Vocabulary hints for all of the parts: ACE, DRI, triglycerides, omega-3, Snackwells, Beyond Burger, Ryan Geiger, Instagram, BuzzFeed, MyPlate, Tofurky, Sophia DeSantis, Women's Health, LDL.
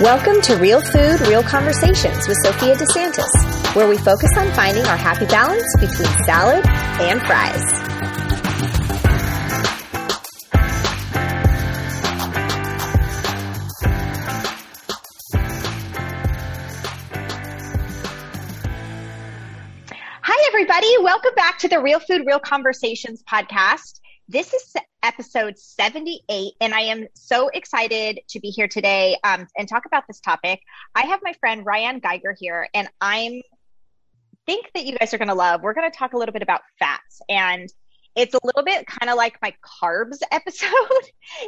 Welcome to Real Food, Real Conversations with Sophia DeSantis, where we focus on finding our happy balance between salad and fries. Welcome back to the Real Food, Real Conversations podcast. This is episode 78, and I am so excited to be here today and talk about this topic. I have my friend Ryan Geiger here, and I think that you guys are going to love. We're going to talk a little bit about fats, and it's a little bit kind of like my carbs episode.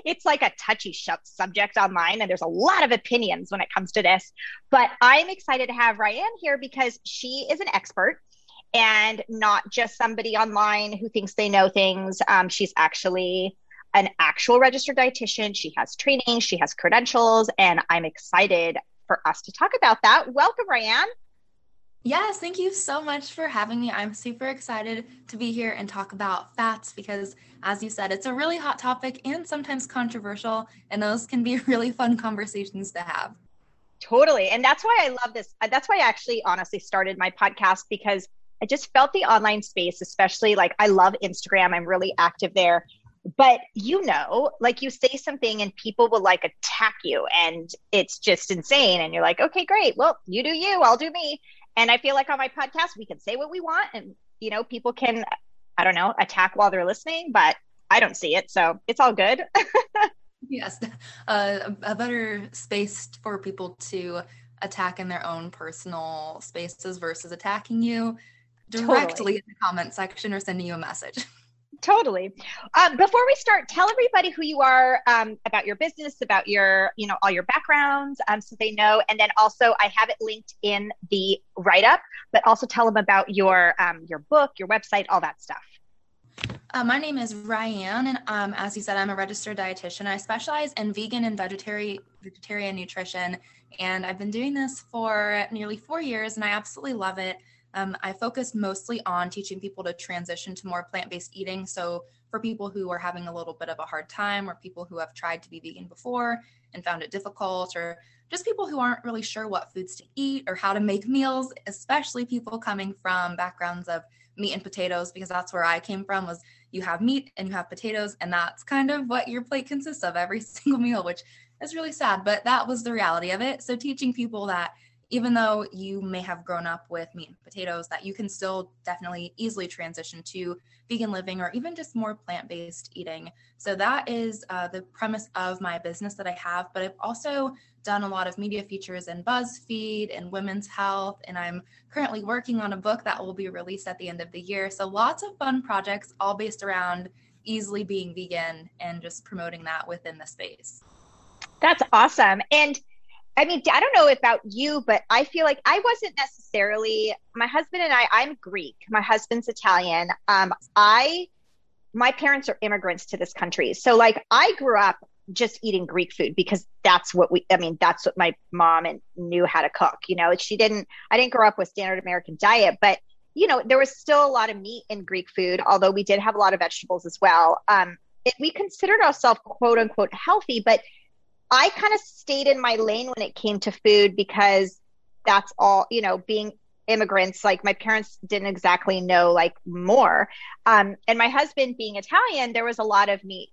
It's like a touchy subject online, and there's a lot of opinions when it comes to this. But I'm excited to have Ryan here because she is an expert. And not just somebody online who thinks they know things. She's actually an actual registered dietitian. She has training, she has credentials, and I'm excited for us to talk about that. Welcome, Ryan. Yes, thank you so much for having me. I'm super excited to be here and talk about fats because, as you said, it's a really hot topic and sometimes controversial, and those can be really fun conversations to have. Totally. And that's why I love this. That's why I actually honestly started my podcast, because I just felt the online space, especially like I love Instagram. I'm really active there. But like you say something and people will like attack you and it's just insane. And you're like, okay, great. Well, you do you, I'll do me. And I feel like on my podcast, we can say what we want and, people can, attack while they're listening, but I don't see it. So it's all good. Yes. A better space for people to attack in their own personal spaces versus attacking you directly in the comment section or sending you a message. Totally. Before we start, tell everybody who you are, about your business, about your, all your backgrounds, so they know. And then also I have it linked in the write-up, but also tell them about your book, your website, all that stuff. My name is Ryan, and as you said, I'm a registered dietitian. I specialize in vegan and vegetarian nutrition, and I've been doing this for nearly 4 years, and I absolutely love it. I focus mostly on teaching people to transition to more plant-based eating, so for people who are having a little bit of a hard time or people who have tried to be vegan before and found it difficult, or just people who aren't really sure what foods to eat or how to make meals, especially people coming from backgrounds of meat and potatoes, because that's where I came from, was you have meat and you have potatoes, and that's kind of what your plate consists of every single meal, which is really sad, but that was the reality of it. So teaching people that even though you may have grown up with meat and potatoes, that you can still definitely easily transition to vegan living or even just more plant-based eating. So that is the premise of my business that I have, but I've also done a lot of media features in BuzzFeed and Women's Health, and I'm currently working on a book that will be released at the end of the year. So lots of fun projects all based around easily being vegan and just promoting that within the space. That's awesome. And I mean, I don't know about you, but I feel like I wasn't necessarily, my husband and I'm Greek. My husband's Italian. My parents are immigrants to this country. So like I grew up just eating Greek food because that's what my mom knew how to cook. I didn't grow up with standard American diet, but there was still a lot of meat in Greek food, although we did have a lot of vegetables as well. We considered ourselves quote unquote healthy, but I kind of stayed in my lane when it came to food because that's all, being immigrants, like my parents didn't exactly know like more. And my husband being Italian, there was a lot of meat,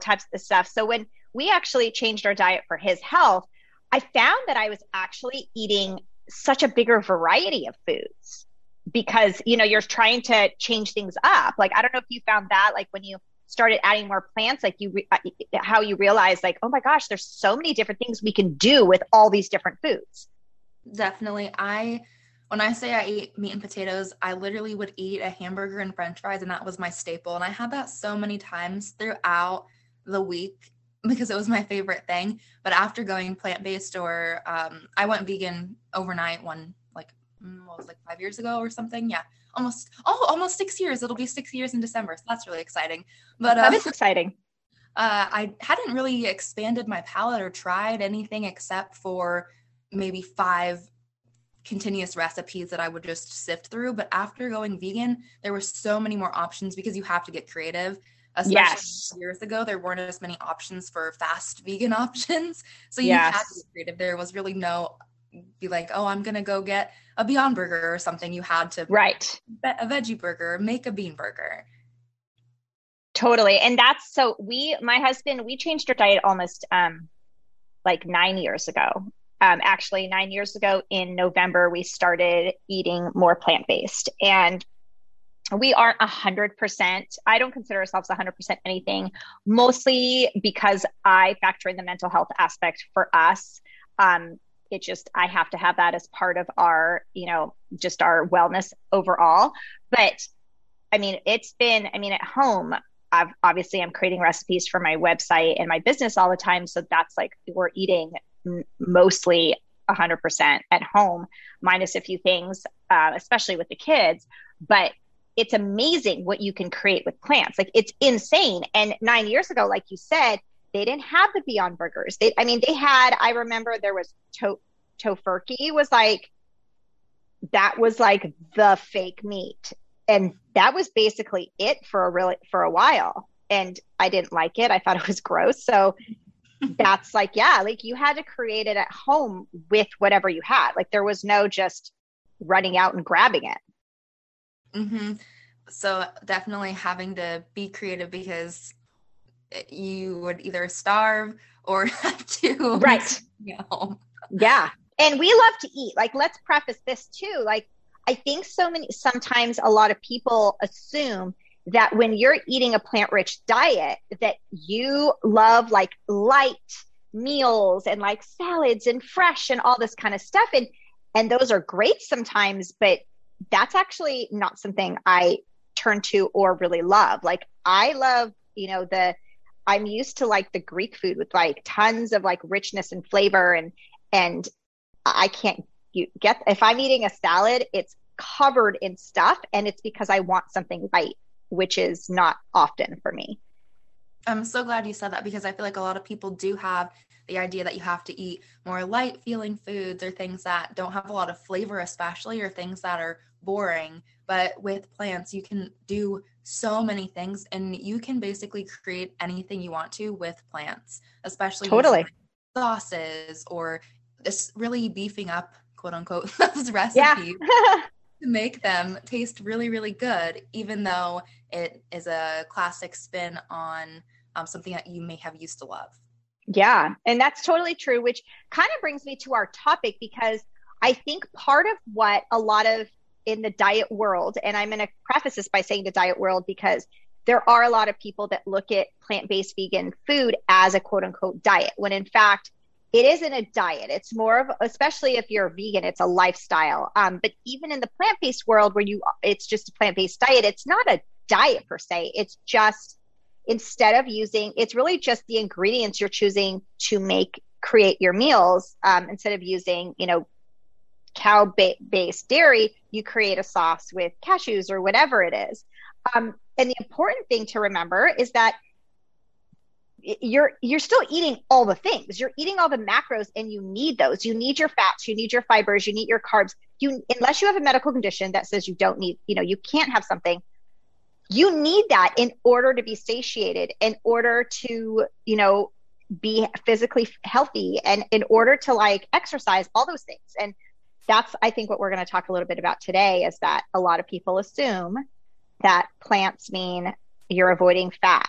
types of stuff. So when we actually changed our diet for his health, I found that I was actually eating such a bigger variety of foods because, you're trying to change things up. Like, I don't know if you found that, like when you started adding more plants, like how you realize like, oh my gosh, there's so many different things we can do with all these different foods. Definitely. When I say I ate meat and potatoes, I literally would eat a hamburger and french fries, and that was my staple. And I had that so many times throughout the week because it was my favorite thing. But after going plant-based or, I went vegan overnight 5 years ago or something. Yeah. Almost 6 years. It'll be 6 years in December. So that's really exciting. But that is exciting. I hadn't really expanded my palate or tried anything except for maybe 5 continuous recipes that I would just sift through. But after going vegan, there were so many more options because you have to get creative. especially years ago, there weren't as many options for fast vegan options. So you had to be creative. There was really no be like, oh, I'm going to go get a Beyond Burger or something. You had to a veggie burger, make a bean burger. Totally. And that's, so my husband, we changed our diet almost like 9 years ago. Actually 9 years ago in November, we started eating more plant-based, and we aren't 100%. I don't consider ourselves 100% anything, mostly because I factor in the mental health aspect for us. It just, I have to have that as part of our, just our wellness overall. But I mean, at home, obviously I'm creating recipes for my website and my business all the time. So that's like, we're eating mostly 100% at home, minus a few things, especially with the kids. But it's amazing what you can create with plants. Like, it's insane. And 9 years ago, like you said, they didn't have the Beyond Burgers. I remember there was Tofurky was like, that was like the fake meat. And that was basically it for a while. And I didn't like it. I thought it was gross. So that's like, you had to create it at home with whatever you had. Like, there was no just running out and grabbing it. Mm-hmm. So definitely having to be creative, because you would either starve or have to. Right. Yeah. And we love to eat. Like, let's preface this too. Like, I think sometimes a lot of people assume that when you're eating a plant-rich diet, that you love like light meals and like salads and fresh and all this kind of stuff. And those are great sometimes, but that's actually not something I turn to or really love. Like, I love, I'm used to like the Greek food with like tons of like richness and flavor, and I can't get, if I'm eating a salad, it's covered in stuff, and it's because I want something light, which is not often for me. I'm so glad you said that, because I feel like a lot of people do have the idea that you have to eat more light feeling foods or things that don't have a lot of flavor, especially, or things that are boring. But with plants, you can do so many things, and you can basically create anything you want to with plants, especially totally sauces or just really beefing up, quote unquote, those recipes to make them taste really, really good, even though it is a classic spin on something that you may have used to love. Yeah. And that's totally true, which kind of brings me to our topic, because I think part of what a lot of in the diet world, and I'm going to preface this by saying the diet world, because there are a lot of people that look at plant-based vegan food as a quote unquote diet, when in fact, it isn't a diet. It's more of, especially if you're a vegan, it's a lifestyle. But even in the plant-based world where it's just a plant-based diet, it's not a diet per se. It's just, it's really just the ingredients you're choosing to create your meals. Instead of using, cow-based dairy, you create a sauce with cashews or whatever it is. And the important thing to remember is that you're still eating all the things. You're eating all the macros, and you need those. You need your fats, you need your fibers, you need your carbs. Unless you have a medical condition that says you don't need, you can't have something, you need that in order to be satiated, in order to, be physically healthy, and in order to like exercise, all those things. And that's, I think, what we're going to talk a little bit about today, is that a lot of people assume that plants mean you're avoiding fat,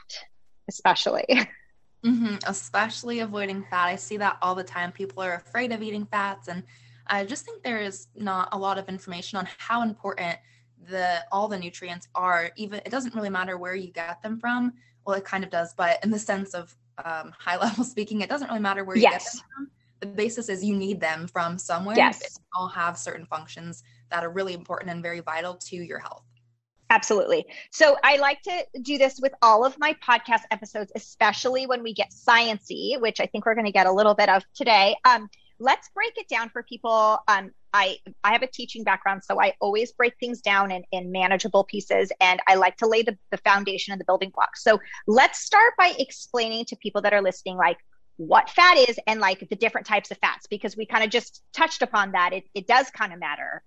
especially. Mm-hmm. Especially avoiding fat. I see that all the time. People are afraid of eating fats. And I just think there is not a lot of information on how important all the nutrients are. Even, it doesn't really matter where you get them from. Well, it kind of does, but in the sense of high level speaking, it doesn't really matter where you get them from. The basis is you need them from somewhere. Yes. They all have certain functions that are really important and very vital to your health. Absolutely. So I like to do this with all of my podcast episodes, especially when we get sciencey, which I think we're going to get a little bit of today. Let's break it down for people. I have a teaching background, so I always break things down in manageable pieces, and I like to lay the foundation and the building blocks. So let's start by explaining to people that are listening, like, what fat is and like the different types of fats, because we kind of just touched upon that. It does kind of matter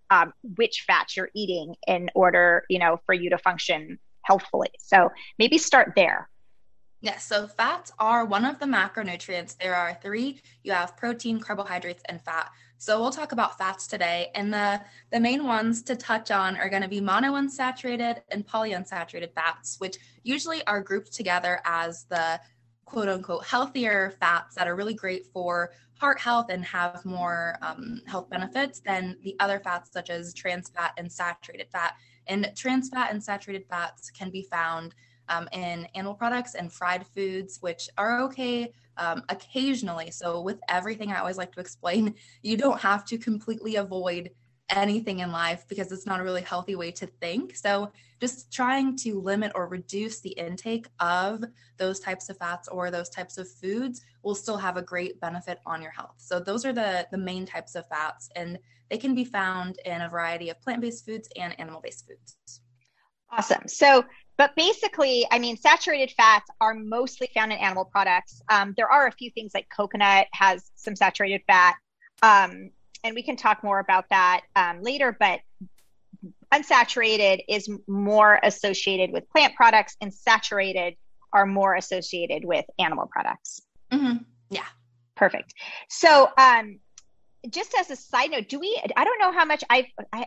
which fats you're eating in order, for you to function healthfully. So maybe start there. Yes, so fats are one of the macronutrients. There are three. You have protein, carbohydrates, and fat. So we'll talk about fats today. And the main ones to touch on are going to be monounsaturated and polyunsaturated fats, which usually are grouped together as the quote unquote healthier fats that are really great for heart health and have more health benefits than the other fats such as trans fat and saturated fat. And trans fat and saturated fats can be found in animal products and fried foods, which are okay occasionally. So with everything, I always like to explain, you don't have to completely avoid anything in life because it's not a really healthy way to think. So just trying to limit or reduce the intake of those types of fats or those types of foods will still have a great benefit on your health. So those are the main types of fats, and they can be found in a variety of plant-based foods and animal-based foods. Awesome. So, but basically, I mean, saturated fats are mostly found in animal products. There are a few things like coconut has some saturated fat, and we can talk more about that later, but unsaturated is more associated with plant products, and saturated are more associated with animal products. Mm-hmm. Yeah. Perfect. So, just as a side note, I don't know how much I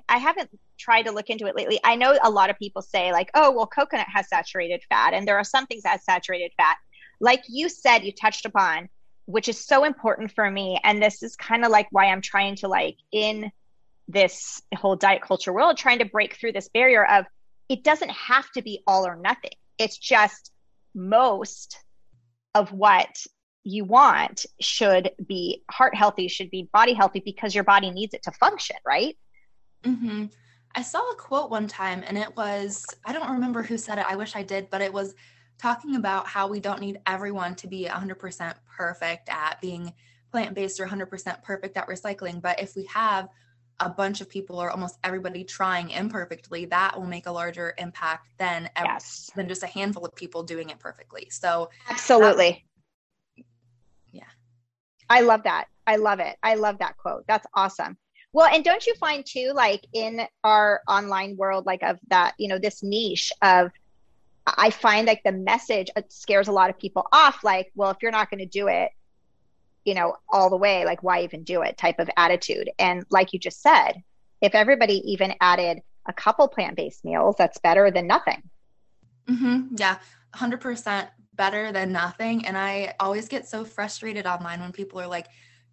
haven't tried to look into it lately. I know a lot of people say like, oh, well, coconut has saturated fat, and there are some things that have saturated fat. Like you said, you touched upon, which is so important for me. And this is kind of like why I'm trying to, like, in this whole diet culture world, trying to break through this barrier of it doesn't have to be all or nothing. It's just most of what you want should be heart healthy, should be body healthy, because your body needs it to function, right? Mm-hmm. I saw a quote one time, and it was, I don't remember who said it, I wish I did, but it was talking about how we don't need everyone to be 100% perfect at being plant-based or 100% perfect at recycling. But if we have a bunch of people or almost everybody trying imperfectly, that will make a larger impact than, yes, than just a handful of people doing it perfectly. So absolutely. I love that. I love it. I love that quote. That's awesome. Well, and don't you find too, like in our online world, like of that, you know, this niche of, I find like the message scares a lot of people off. Like, well, if you're not going to do it, you know, all the way, like why even do it type of attitude. And like you just said, if everybody even added a couple plant-based meals, that's better than nothing. Mm-hmm. Yeah. 100%. Better than nothing. And I always get so frustrated online when people are like,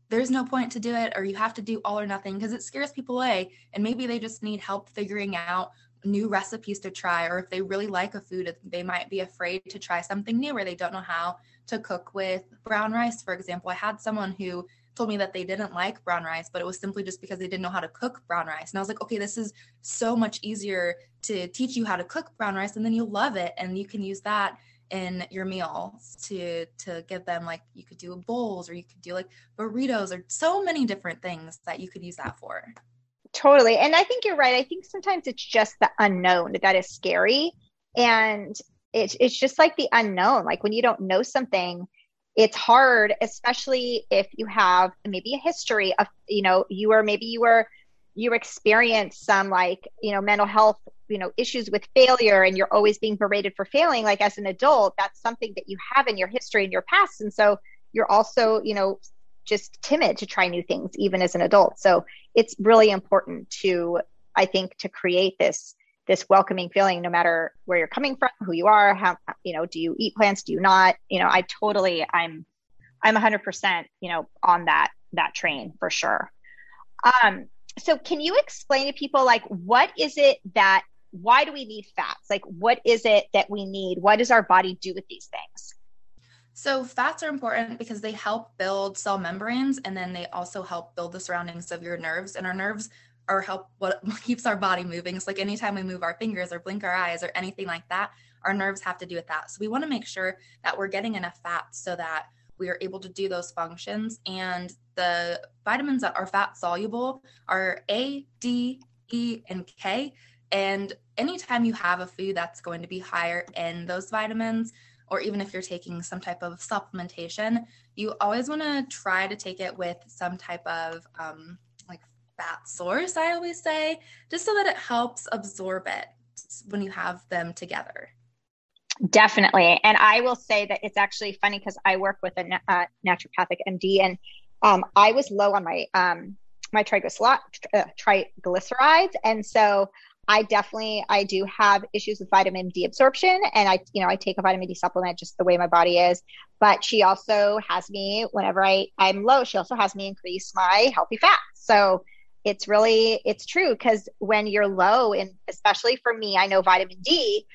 there's no point to do it, or you have to do all or nothing, because it scares people away. And maybe they just need help figuring out new recipes to try, or if they really like a food, they might be afraid to try something new, or they don't know how to cook with brown rice, for example. I had someone who told me that they didn't like brown rice, but it was simply just because they didn't know how to cook brown rice. And I was like, okay, this is so much easier to teach you how to cook brown rice, and then you'll love it, and you can use that in your meals to give them, like, you could do bowls, or you could do like burritos, or so many different things that you could use that for. Totally. And I think you're right. I think sometimes it's just the unknown that is scary. And it's just like the unknown. Like when you don't know something, it's hard, especially if you have maybe a history of, you know, you experience some, like, you know, mental health, you know, issues with failure, and you're always being berated for failing. Like as an adult, that's something that you have in your history and your past. And so you're also, you know, just timid to try new things, even as an adult. So it's really important to, I think, to create this welcoming feeling, no matter where you're coming from, who you are, how, you know, do you eat plants? Do you not? You know, I'm 100%, you know, on that train for sure. So can you explain to people, like, what is it that, why do we need fats? Like, what is it that we need? What does our body do with these things? So fats are important because they help build cell membranes, and then they also help build the surroundings of your nerves. And our nerves are what keeps our body moving. It's like anytime we move our fingers or blink our eyes or anything like that, our nerves have to do with that. So we want to make sure that we're getting enough fats so that we are able to do those functions. And the vitamins that are fat soluble are A, D, E, and K. And anytime you have a food that's going to be higher in those vitamins, or even if you're taking some type of supplementation, you always want to try to take it with some type of like fat source, I always say, just so that it helps absorb it when you have them together. Definitely. And I will say that it's actually funny because I work with a naturopathic MD, and I was low on my my triglycerides. And so I do have issues with vitamin D absorption, and I take a vitamin D supplement just the way my body is, but she also has me, whenever I'm low, she also has me increase my healthy fat. So it's true. 'Cause when you're low, and especially for me, I know vitamin D,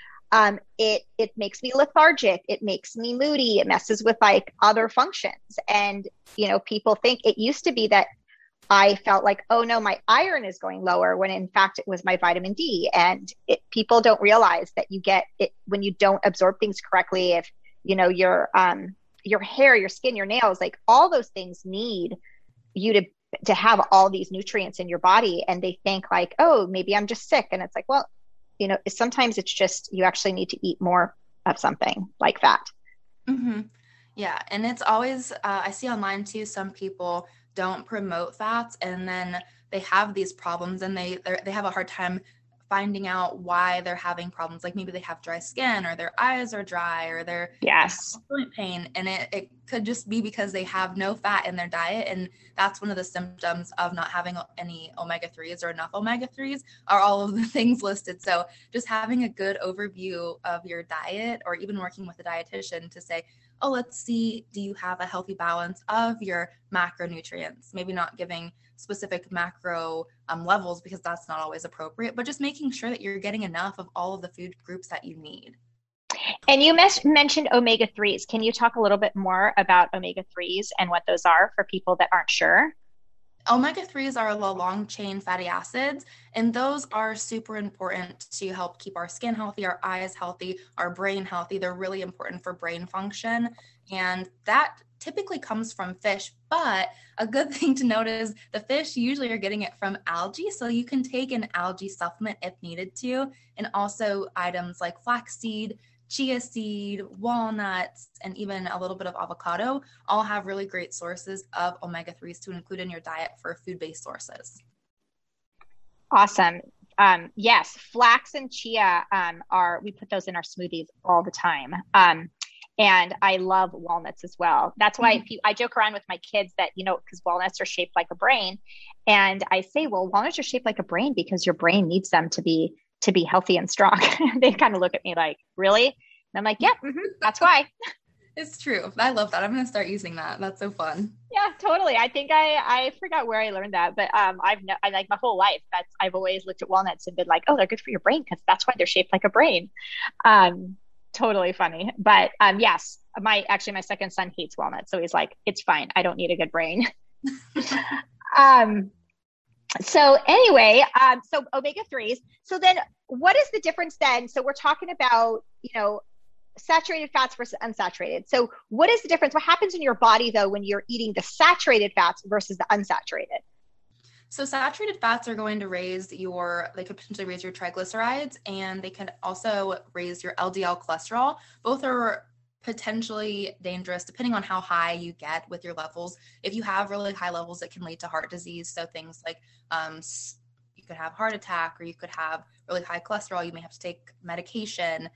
it makes me lethargic. It makes me moody. It messes with other functions. And, people think it used to be that I felt like, oh no, my iron is going lower, when in fact it was my vitamin D. And people don't realize that you get it when you don't absorb things correctly. If your hair, your skin, your nails, all those things need you to have all these nutrients in your body. And they think oh, maybe I'm just sick. And it's well, sometimes it's just, you actually need to eat more of something like that. Mm-hmm. Yeah. And it's always, I see online too, some people don't promote fats, and then they have these problems, and they have a hard time finding out why they're having problems. Maybe they have dry skin, or their eyes are dry, or they're joint pain. And it could just be because they have no fat in their diet. And that's one of the symptoms of not having any omega-3s or enough omega-3s, are all of the things listed. So just having a good overview of your diet, or even working with a dietitian to say, oh, let's see, do you have a healthy balance of your macronutrients? Maybe not giving specific macro levels, because that's not always appropriate, but just making sure that you're getting enough of all of the food groups that you need. And you mentioned omega-3s. Can you talk a little bit more about omega-3s and what those are for people that aren't sure? Omega-3s are the long-chain fatty acids, and those are super important to help keep our skin healthy, our eyes healthy, our brain healthy. They're really important for brain function, and that typically comes from fish. But a good thing to note is the fish usually are getting it from algae, so you can take an algae supplement if needed to, and also items like flaxseed, chia seed, walnuts, and even a little bit of avocado all have really great sources of omega-3s to include in your diet for food-based sources. Awesome. Yes, flax and chia we put those in our smoothies all the time. And I love walnuts as well. That's why I joke around with my kids that, because walnuts are shaped like a brain. And I say, well, walnuts are shaped like a brain because your brain needs them to be healthy and strong. They kind of look at me like, really? And I'm like, yep, that's why. It's true. I love that. I'm going to start using that. That's so fun. Yeah, totally. I think I forgot where I learned that, but my whole life, I've always looked at walnuts and been like, oh, they're good for your brain because that's why they're shaped like a brain. Totally funny. But yes, my second son hates walnuts. So he's like, it's fine. I don't need a good brain. So anyway, so omega-3s. So then what is the difference then? So we're talking about, saturated fats versus unsaturated. So what is the difference? What happens in your body though, when you're eating the saturated fats versus the unsaturated? So saturated fats are going to they could potentially raise your triglycerides, and they can also raise your LDL cholesterol. Both are potentially dangerous depending on how high you get with your levels. If you have really high levels, it can lead to heart disease. So things like you could have heart attack, or you could have really high cholesterol. You may have to take medication,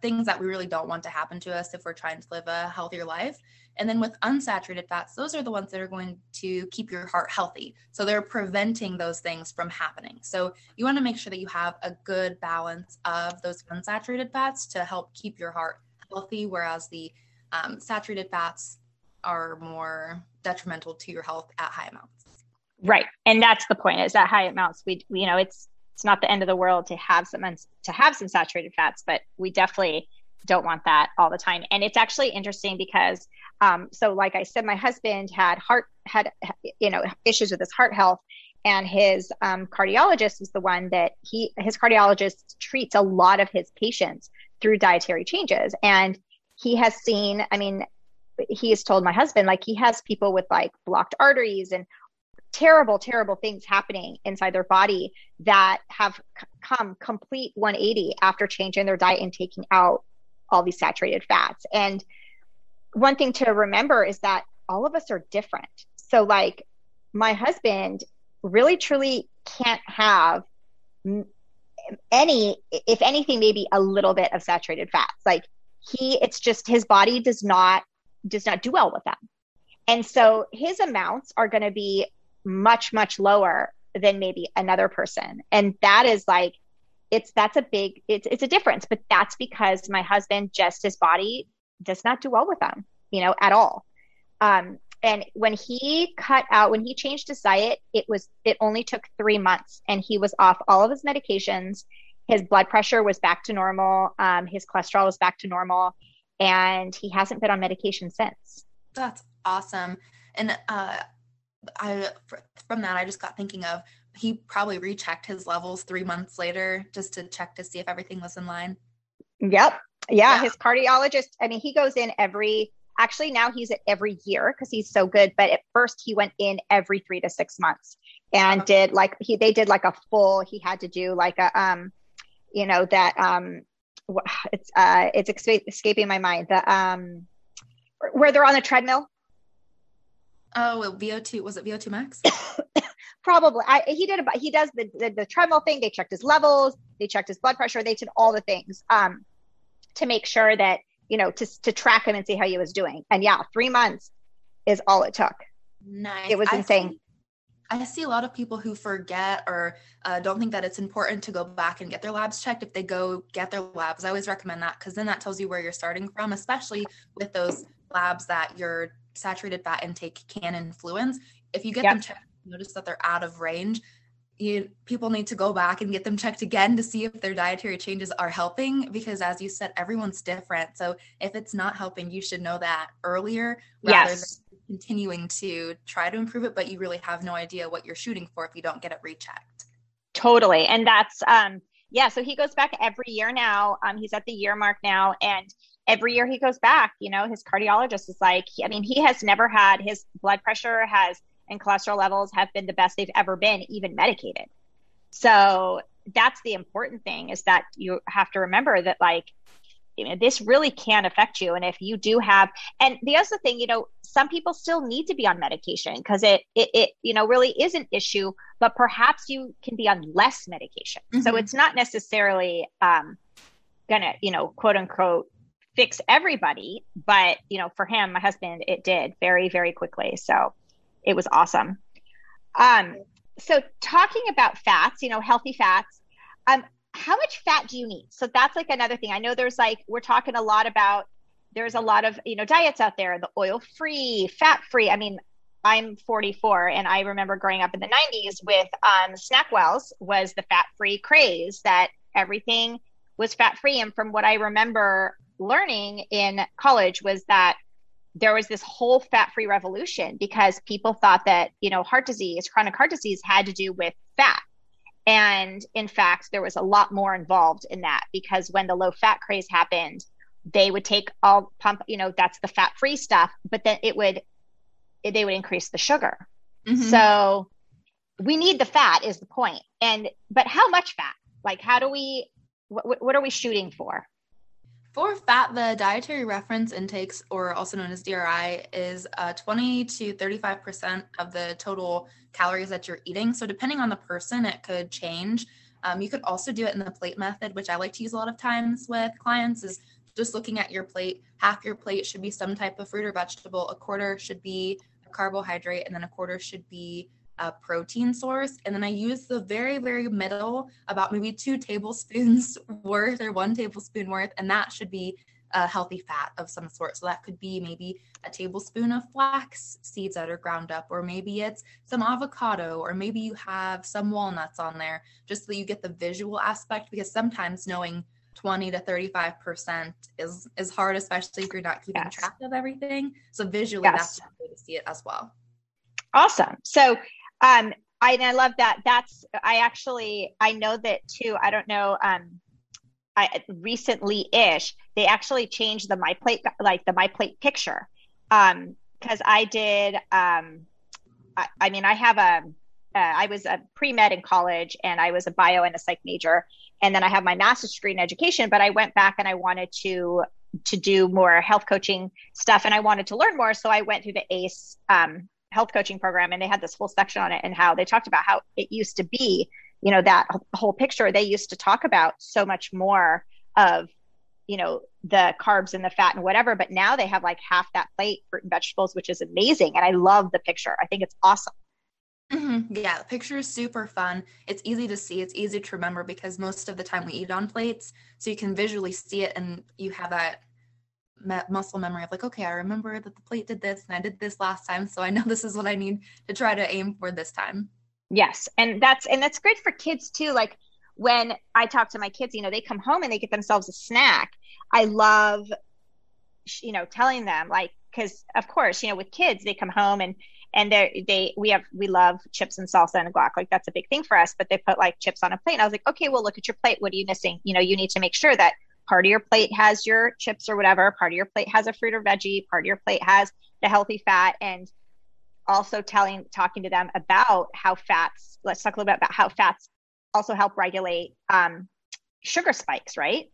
things that we really don't want to happen to us if we're trying to live a healthier life. And then with unsaturated fats, those are the ones that are going to keep your heart healthy. So they're preventing those things from happening. So you want to make sure that you have a good balance of those unsaturated fats to help keep your heart healthy, whereas the saturated fats are more detrimental to your health at high amounts. Right. And that's the point, is that high amounts, it's not the end of the world to have some saturated fats, but we definitely don't want that all the time. And it's actually interesting because, so like I said, my husband had issues with his heart health, and his cardiologist was the one that his cardiologist treats a lot of his patients through dietary changes. And he has seen, he has told my husband, he has people with blocked arteries and terrible, terrible things happening inside their body that have come complete 180 after changing their diet and taking out all these saturated fats. And one thing to remember is that all of us are different. So my husband really truly can't have any, if anything, maybe a little bit of saturated fats. it's just his body does not do well with them. And so his amounts are going to be much, much lower than maybe another person. And that is like, it's a difference, but that's because my husband, just his body does not do well with them, at all. And when he when he changed his diet, it only took 3 months and he was off all of his medications. His blood pressure was back to normal. His cholesterol was back to normal, and he hasn't been on medication since. That's awesome. And, from that, I just got thinking of, he probably rechecked his levels 3 months later just to check to see if everything was in line. Yep. Yeah. His cardiologist, he goes in actually now he's at every year because he's so good. But at first he went in every 3 to 6 months and he had to do like a, it's escaping my mind. Where they're on the treadmill. Oh, VO2, was it VO2 max? Probably. He does the treadmill thing. They checked his levels. They checked his blood pressure. They did all the things to make sure that, to track him and see how he was doing. And yeah, 3 months is all it took. Nice. It was insane. I see a lot of people who forget or don't think that it's important to go back and get their labs checked if they go get their labs. I always recommend that because then that tells you where you're starting from, especially with those labs that your saturated fat intake can influence. If you get them checked, notice that they're out of range. People need to go back and get them checked again to see if their dietary changes are helping, because as you said, everyone's different. So if it's not helping, you should know that earlier rather than continuing to try to improve it, but you really have no idea what you're shooting for if you don't get it rechecked. Totally. And that's, so he goes back every year now. He's at the year mark now, and every year he goes back, his cardiologist is like, he has never had, his blood pressure and cholesterol levels have been the best they've ever been, even medicated. So that's the important thing, is that you have to remember that this really can affect you. And if you do have, and the other thing, some people still need to be on medication because it really is an issue, but perhaps you can be on less medication. Mm-hmm. So it's not necessarily gonna, quote unquote, fix everybody, but for him, my husband, it did very, very quickly. So it was awesome. So talking about fats, healthy fats, how much fat do you need? So that's like another thing. I know we're talking a lot about, there's a lot of, diets out there, the oil-free, fat-free. I'm 44 and I remember growing up in the 90s with Snackwells was the fat-free craze, that everything was fat-free. And from what I remember learning in college was that there was this whole fat-free revolution because people thought that, heart disease, chronic heart disease had to do with fat. And in fact, there was a lot more involved in that, because when the low fat craze happened, they would that's the fat-free stuff, but then they would increase the sugar. Mm-hmm. So we need the fat is the point. But how much fat? How do we, what are we shooting for? For fat, the dietary reference intakes, or also known as DRI, is 20 to 35% of the total calories that you're eating. So depending on the person, it could change. You could also do it in the plate method, which I like to use a lot of times with clients, is just looking at your plate. Half your plate should be some type of fruit or vegetable. A quarter should be a carbohydrate, and then a quarter should be a protein source. And then I use the very, very middle, about maybe 2 tablespoons worth or 1 tablespoon worth. And that should be a healthy fat of some sort. So that could be maybe a tablespoon of flax seeds that are ground up, or maybe it's some avocado, or maybe you have some walnuts on there, just so you get the visual aspect, because sometimes knowing 20 to 35% is hard, especially if you're not keeping track of everything. So visually, that's a way to see it as well. Awesome. So, I love that. I know that too. I don't know. Recently-ish, they actually changed the MyPlate, the MyPlate picture. Cause I did, I was a pre-med in college, and I was a bio and a psych major. And then I have my master's degree in education, but I went back and I wanted to do more health coaching stuff, and I wanted to learn more. So I went through the ACE, health coaching program, and they had this whole section on it, and how they talked about how it used to be, that whole picture. They used to talk about so much more of you know, the carbs and the fat and whatever, but now they have like half that plate, fruit and vegetables, which is amazing. And I love the picture. I think it's awesome. Mm-hmm. Yeah. The picture is super fun. It's easy to see. It's easy to remember because most of the time we eat on plates. So you can visually see it and you have that muscle memory of like, okay, I remember that the plate did this and I did this last time. So I know this is what I need to try to aim for this time. Yes. And that's great for kids too. Like when I talk to my kids, you know, they come home and they get themselves a snack. I love, you know, telling them like, cause of course, you know, with kids, they come home and we love chips and salsa and guac. Like that's a big thing for us, but they put like chips on a plate. And I was like, okay, well, look at your plate. What are you missing? You know, you need to make sure that part of your plate has your chips or whatever. Part of your plate has a fruit or veggie. Part of your plate has the healthy fat. And also talking to them about how fats, let's talk a little bit about how fats also help regulate sugar spikes, right?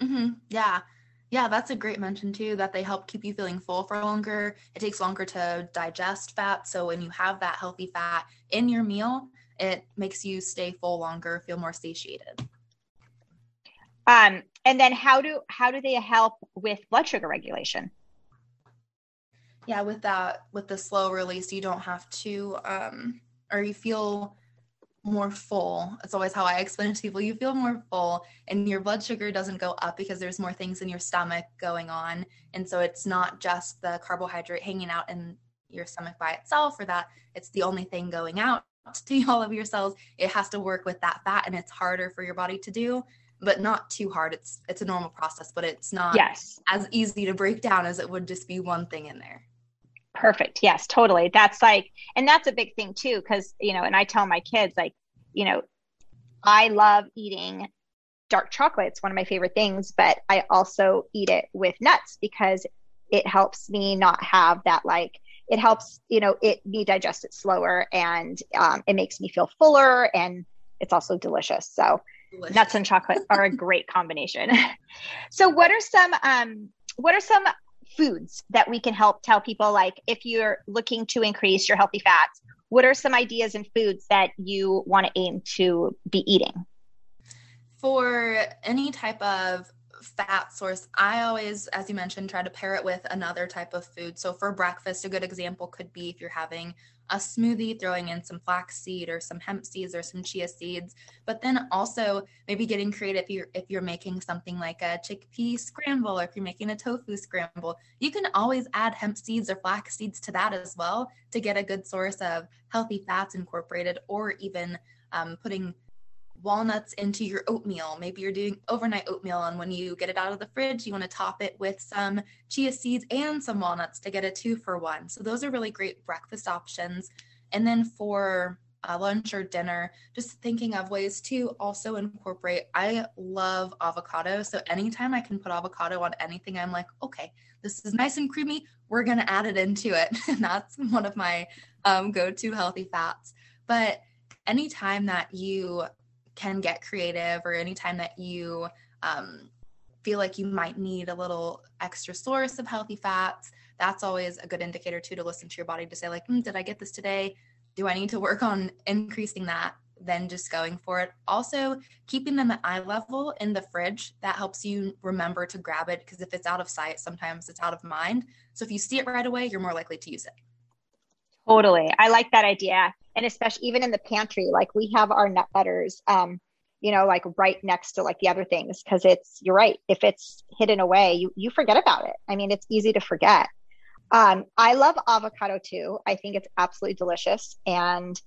Mm-hmm. Yeah. Yeah, that's a great mention too, that they help keep you feeling full for longer. It takes longer to digest fat. So when you have that healthy fat in your meal, it makes you stay full longer, feel more satiated. And then how do they help with blood sugar regulation? Yeah, with the slow release, you don't have to, or you feel more full. It's always how I explain it to people. You feel more full and your blood sugar doesn't go up because there's more things in your stomach going on. And so it's not just the carbohydrate hanging out in your stomach by itself or that it's the only thing going out to all of your cells. It has to work with that fat and it's harder for your body to do, but not too hard. It's a normal process, but it's not as easy to break down as it would just be one thing in there. Perfect. Yes, totally. That's like, and that's a big thing too. Cause you know, and I tell my kids like, you know, I love eating dark chocolate. It's one of my favorite things, but I also eat it with nuts because it helps me not have that. Like it helps, you know, me digest it slower and it makes me feel fuller and it's also delicious. So delicious. Nuts and chocolate are a great combination. So what are some foods that we can help tell people, like if you're looking to increase your healthy fats, what are some ideas and foods that you want to aim to be eating? For any type of fat source, I always, as you mentioned, try to pair it with another type of food. So for breakfast, a good example could be if you're having a smoothie, throwing in some flaxseed or some hemp seeds or some chia seeds, but then also maybe getting creative. If you're making something like a chickpea scramble, or if you're making a tofu scramble, you can always add hemp seeds or flax seeds to that as well to get a good source of healthy fats incorporated, or even putting walnuts into your oatmeal. Maybe you're doing overnight oatmeal and when you get it out of the fridge, you want to top it with some chia seeds and some walnuts to get a 2-for-1. So those are really great breakfast options. And then for lunch or dinner, just thinking of ways to also incorporate, I love avocado. So anytime I can put avocado on anything, I'm like, okay, this is nice and creamy. We're going to add it into it. And that's one of my go-to healthy fats. But anytime that you can get creative or anytime that you feel like you might need a little extra source of healthy fats, that's always a good indicator too, to listen to your body to say like, did I get this today? Do I need to work on increasing that? Then just going for it. Also keeping them at eye level in the fridge, that helps you remember to grab it because if it's out of sight, sometimes it's out of mind. So if you see it right away, you're more likely to use it. Totally. I like that idea. And especially even in the pantry, like we have our nut butters, you know, like right next to like the other things, because it's, you're right. If it's hidden away, you forget about it. I mean, it's easy to forget. I love avocado too. I think it's absolutely delicious. And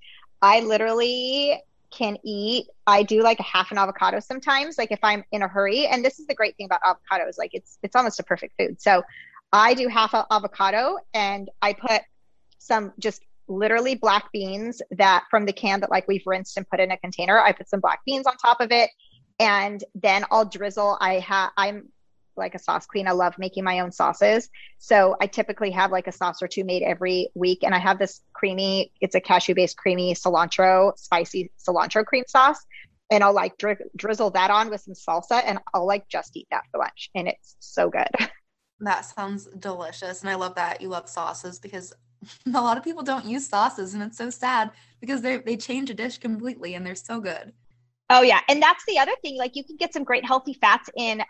I literally can eat, I do like a half an avocado sometimes, like if I'm in a hurry. And this is the great thing about avocados, like it's almost a perfect food. So I do half an avocado and I put some just literally black beans that from the can that like we've rinsed and put in a container. I put some black beans on top of it and then I'll drizzle. I'm like a sauce queen. I love making my own sauces. So I typically have like a sauce or two made every week. And I have this creamy, it's a cashew based creamy cilantro, spicy cilantro cream sauce. And I'll like drizzle that on with some salsa and I'll like just eat that for lunch. And it's so good. That sounds delicious. And I love that you love sauces because a lot of people don't use sauces and it's so sad because they change a dish completely and they're so good. Oh yeah. And that's the other thing. Like, you can get some great healthy fats in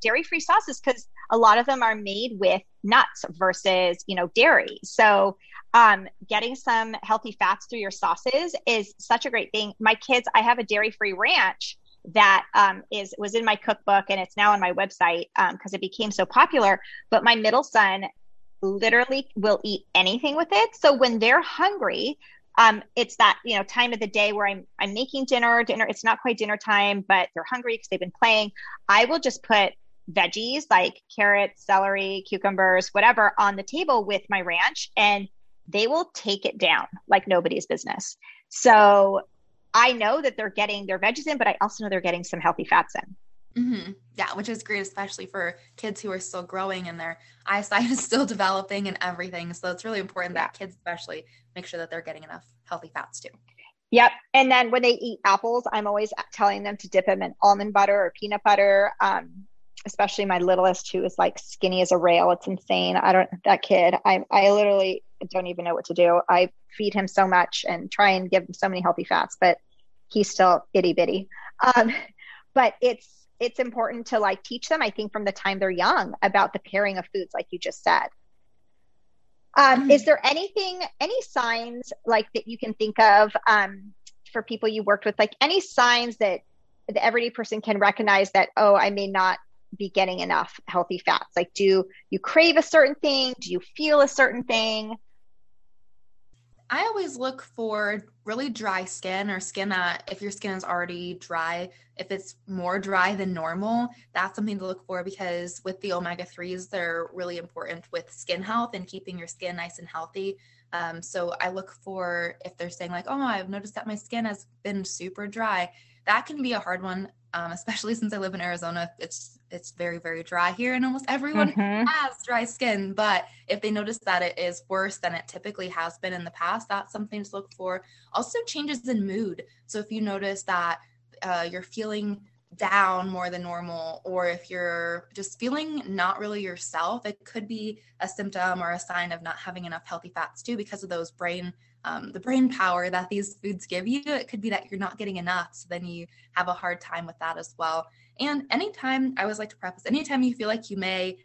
dairy-free sauces, because a lot of them are made with nuts versus, you know, dairy. So getting some healthy fats through your sauces is such a great thing. My kids, I have a dairy-free ranch that was in my cookbook, and it's now on my website because it became so popular. But my middle son literally will eat anything with it. So when they're hungry, it's that, you know, time of the day where I'm making dinner. It's not quite dinner time, but they're hungry because they've been playing. I will just put veggies like carrots, celery, cucumbers, whatever on the table with my ranch, and they will take it down like nobody's business. So I know that they're getting their veggies in, but I also know they're getting some healthy fats in. Mm-hmm. Yeah, which is great, especially for kids who are still growing and their eyesight is still developing and everything. So it's really important that kids especially make sure that they're getting enough healthy fats too. Yep. And then when they eat apples, I'm always telling them to dip them in almond butter or peanut butter. Especially my littlest, who is like skinny as a rail. It's insane. I literally don't even know what to do. I feed him so much and try and give him so many healthy fats, but he's still itty bitty. But it's important to like teach them, I think, from the time they're young about the pairing of foods, like you just said. Is there any signs like that you can think of for people you worked with, like any signs that the everyday person can recognize that, oh, I may not be getting enough healthy fats? Like, do you crave a certain thing? Do you feel a certain thing? I always look for really dry skin, or skin that, if your skin is already dry, if it's more dry than normal, that's something to look for, because with the omega-3s, they're really important with skin health and keeping your skin nice and healthy. So I look for if they're saying like, oh, I've noticed that my skin has been super dry. That can be a hard one, especially since I live in Arizona. It's very, very dry here, and almost everyone has dry skin. But if they notice that it is worse than it typically has been in the past, that's something to look for. Also, changes in mood. So if you notice that you're feeling down more than normal, or if you're just feeling not really yourself, it could be a symptom or a sign of not having enough healthy fats too, because of those the brain power that these foods give you. It could be that you're not getting enough. So then you have a hard time with that as well. And anytime you feel like you may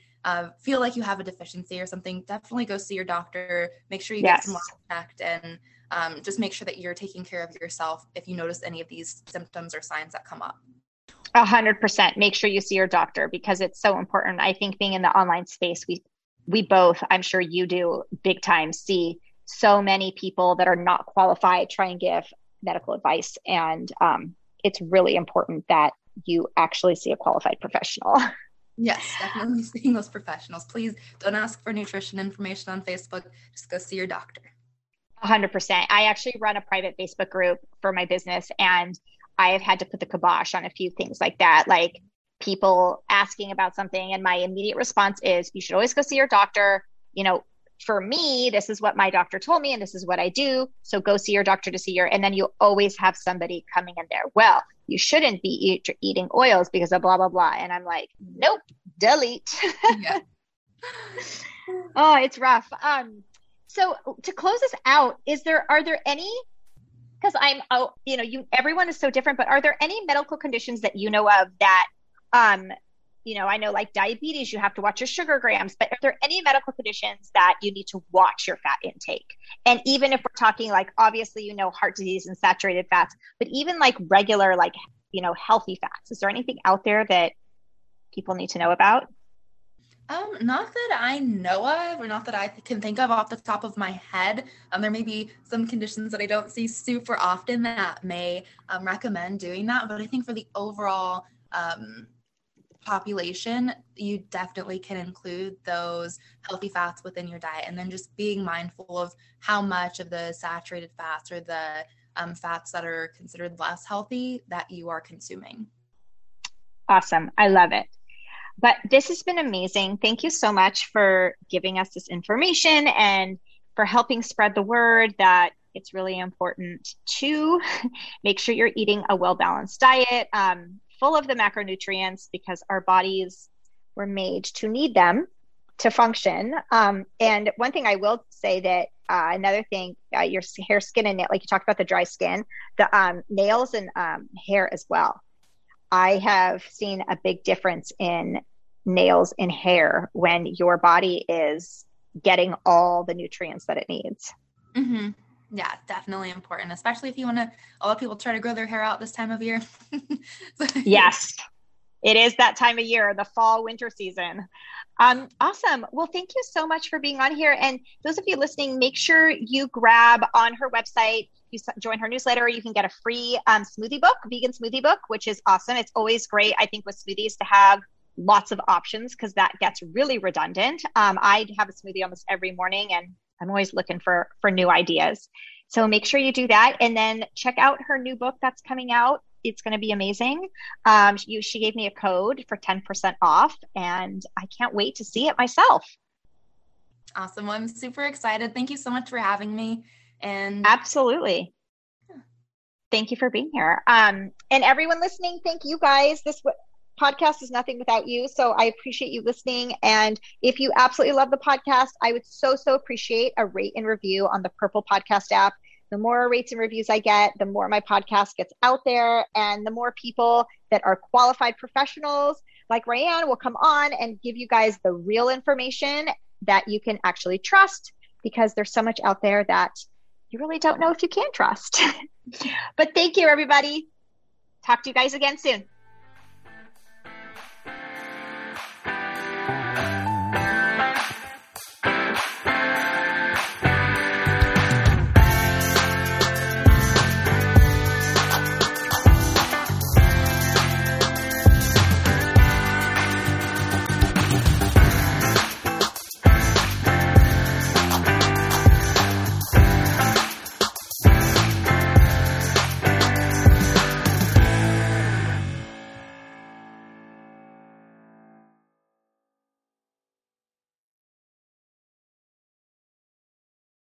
feel like you have a deficiency or something, definitely go see your doctor, make sure you get some labs checked, and just make sure that you're taking care of yourself if you notice any of these symptoms or signs that come up. 100%. Make sure you see your doctor, because it's so important. I think being in the online space, we both, I'm sure you do big time, see so many people that are not qualified try and give medical advice. And it's really important that you actually see a qualified professional. Yes, definitely seeing those professionals. Please don't ask for nutrition information on Facebook. Just go see your doctor. 100%. I actually run a private Facebook group for my business, and I have had to put the kibosh on a few things like that, like people asking about something. And my immediate response is, you should always go see your doctor. You know, for me, this is what my doctor told me, and this is what I do. So go see your doctor to see your, and then you always have somebody coming in there. Well, you shouldn't be eating oils because of blah, blah, blah. And I'm like, nope, delete. Yeah. Oh, it's rough. So to close this out, are there any, because everyone is so different, but are there any medical conditions that you know of that, I know like diabetes, you have to watch your sugar grams, but are there any medical conditions that you need to watch your fat intake? And even if we're talking like, obviously, you know, heart disease and saturated fats, but even like regular, like, you know, healthy fats, is there anything out there that people need to know about? Not that I know of, or not that I can think of off the top of my head. There may be some conditions that I don't see super often that may recommend doing that. But I think for the overall population, you definitely can include those healthy fats within your diet. And then just being mindful of how much of the saturated fats or the fats that are considered less healthy that you are consuming. Awesome. I love it. But this has been amazing. Thank you so much for giving us this information and for helping spread the word that it's really important to make sure you're eating a well-balanced diet, full of the macronutrients, because our bodies were made to need them to function. And one thing I will say that Another thing, your hair, skin, and nail, like you talked about the dry skin, the nails and hair as well. I have seen a big difference in nails and hair when your body is getting all the nutrients that it needs. Mm-hmm. Yeah, definitely important, especially if you want to, a lot of people try to grow their hair out this time of year. Yes, it is that time of year, the fall, winter season. Awesome. Well, thank you so much for being on here. And those of you listening, make sure you grab on her website, you join her newsletter. You can get a free smoothie book, vegan smoothie book, which is awesome. It's always great, I think, with smoothies to have lots of options because that gets really redundant. I have a smoothie almost every morning and I'm always looking for new ideas. So make sure you do that. And then check out her new book that's coming out. It's going to be amazing. She gave me a code for 10% off and I can't wait to see it myself. Awesome. Well, I'm super excited. Thank you so much for having me. And absolutely. Yeah. Thank you for being here. And everyone listening, thank you guys. This podcast is nothing without you. So I appreciate you listening. And if you absolutely love the podcast, I would so appreciate a rate and review on the Purple Podcast app. The more rates and reviews I get, the more my podcast gets out there and the more people that are qualified professionals like Ryan will come on and give you guys the real information that you can actually trust, because there's so much out there that you really don't know if you can trust. But thank you, everybody. Talk to you guys again soon.